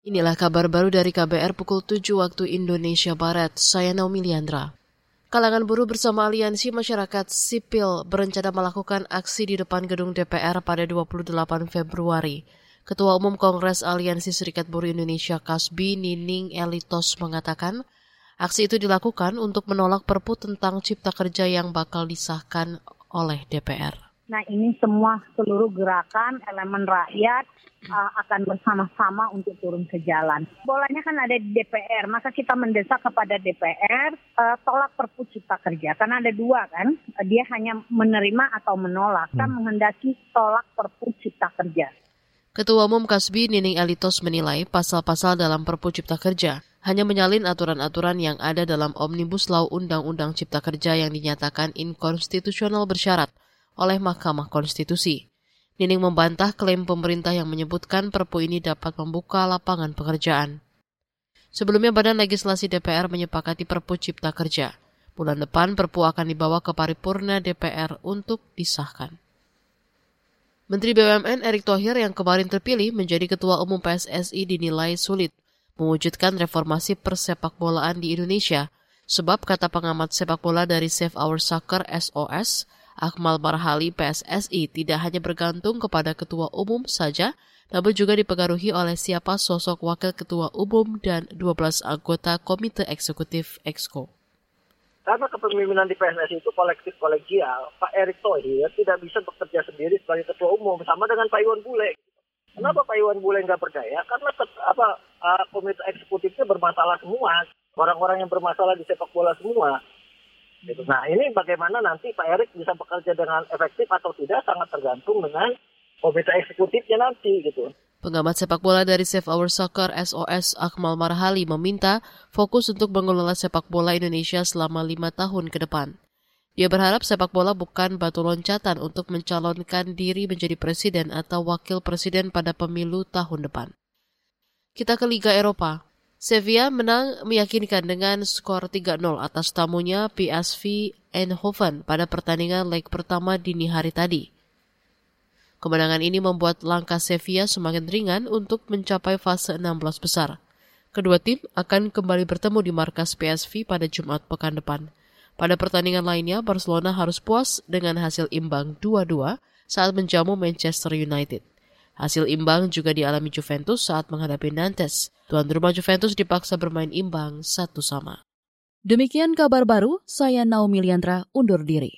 Inilah kabar baru dari KBR pukul 7 waktu Indonesia Barat. Saya Naomi Liandra. Kalangan buruh bersama aliansi masyarakat sipil berencana melakukan aksi di depan gedung DPR pada 28 Februari. Ketua Umum Kongres Aliansi Serikat Buruh Indonesia Kasbi, Nining Elitos, mengatakan aksi itu dilakukan untuk menolak Perpu tentang Cipta Kerja yang bakal disahkan oleh DPR. Nah, ini semua seluruh gerakan, elemen rakyat akan bersama-sama untuk turun ke jalan. Bolanya kan ada di DPR, maka kita mendesak kepada DPR tolak Perpu Cipta Kerja. Karena ada dua kan, dia hanya menerima atau menolak, kan menghendaki tolak Perpu Cipta Kerja. Ketua Umum Kasbi Nining Elitos menilai pasal-pasal dalam Perpu Cipta Kerja hanya menyalin aturan-aturan yang ada dalam Omnibus Law Undang-Undang Cipta Kerja yang dinyatakan inkonstitusional bersyarat oleh Mahkamah Konstitusi. Nining membantah klaim pemerintah yang menyebutkan Perpu ini dapat membuka lapangan pekerjaan. Sebelumnya Badan Legislasi DPR menyepakati Perpu Cipta Kerja. Bulan depan Perpu akan dibawa ke paripurna DPR untuk disahkan. Menteri BUMN Erik Tohir yang kemarin terpilih menjadi Ketua Umum PSSI dinilai sulit mewujudkan reformasi persepakbolaan di Indonesia sebab kata pengamat sepak bola dari Save Our Soccer SOS, Akmal Marhali, PSSI tidak hanya bergantung kepada ketua umum saja, namun juga dipengaruhi oleh siapa sosok wakil ketua umum dan 12 anggota komite eksekutif EXCO. Karena kepemimpinan di PSSI itu kolektif-kolegial, Pak Erik Tohir tidak bisa bekerja sendiri sebagai ketua umum, sama dengan Pak Iwan Bule. Kenapa Pak Iwan Bule nggak percaya? Karena komite eksekutifnya bermasalah semua, orang-orang yang bermasalah di sepak bola semua. Nah, ini bagaimana nanti Pak Erik bisa bekerja dengan efektif atau tidak sangat tergantung dengan komite eksekutifnya nanti gitu. Pengamat sepak bola dari Save Our Soccer SOS Akmal Marhali meminta fokus untuk mengelola sepak bola Indonesia selama 5 tahun ke depan. Dia berharap sepak bola bukan batu loncatan untuk mencalonkan diri menjadi presiden atau wakil presiden pada pemilu tahun depan. Kita ke Liga Eropa. Sevilla menang meyakinkan dengan skor 3-0 atas tamunya PSV Eindhoven pada pertandingan leg pertama dini hari tadi. Kemenangan ini membuat langkah Sevilla semakin ringan untuk mencapai fase 16 besar. Kedua tim akan kembali bertemu di markas PSV pada Jumat pekan depan. Pada pertandingan lainnya, Barcelona harus puas dengan hasil imbang 2-2 saat menjamu Manchester United. Hasil imbang juga dialami Juventus saat menghadapi Nantes. Tuan rumah Juventus dipaksa bermain imbang 1-1. Demikian kabar baru, saya Naomi Liandra undur diri.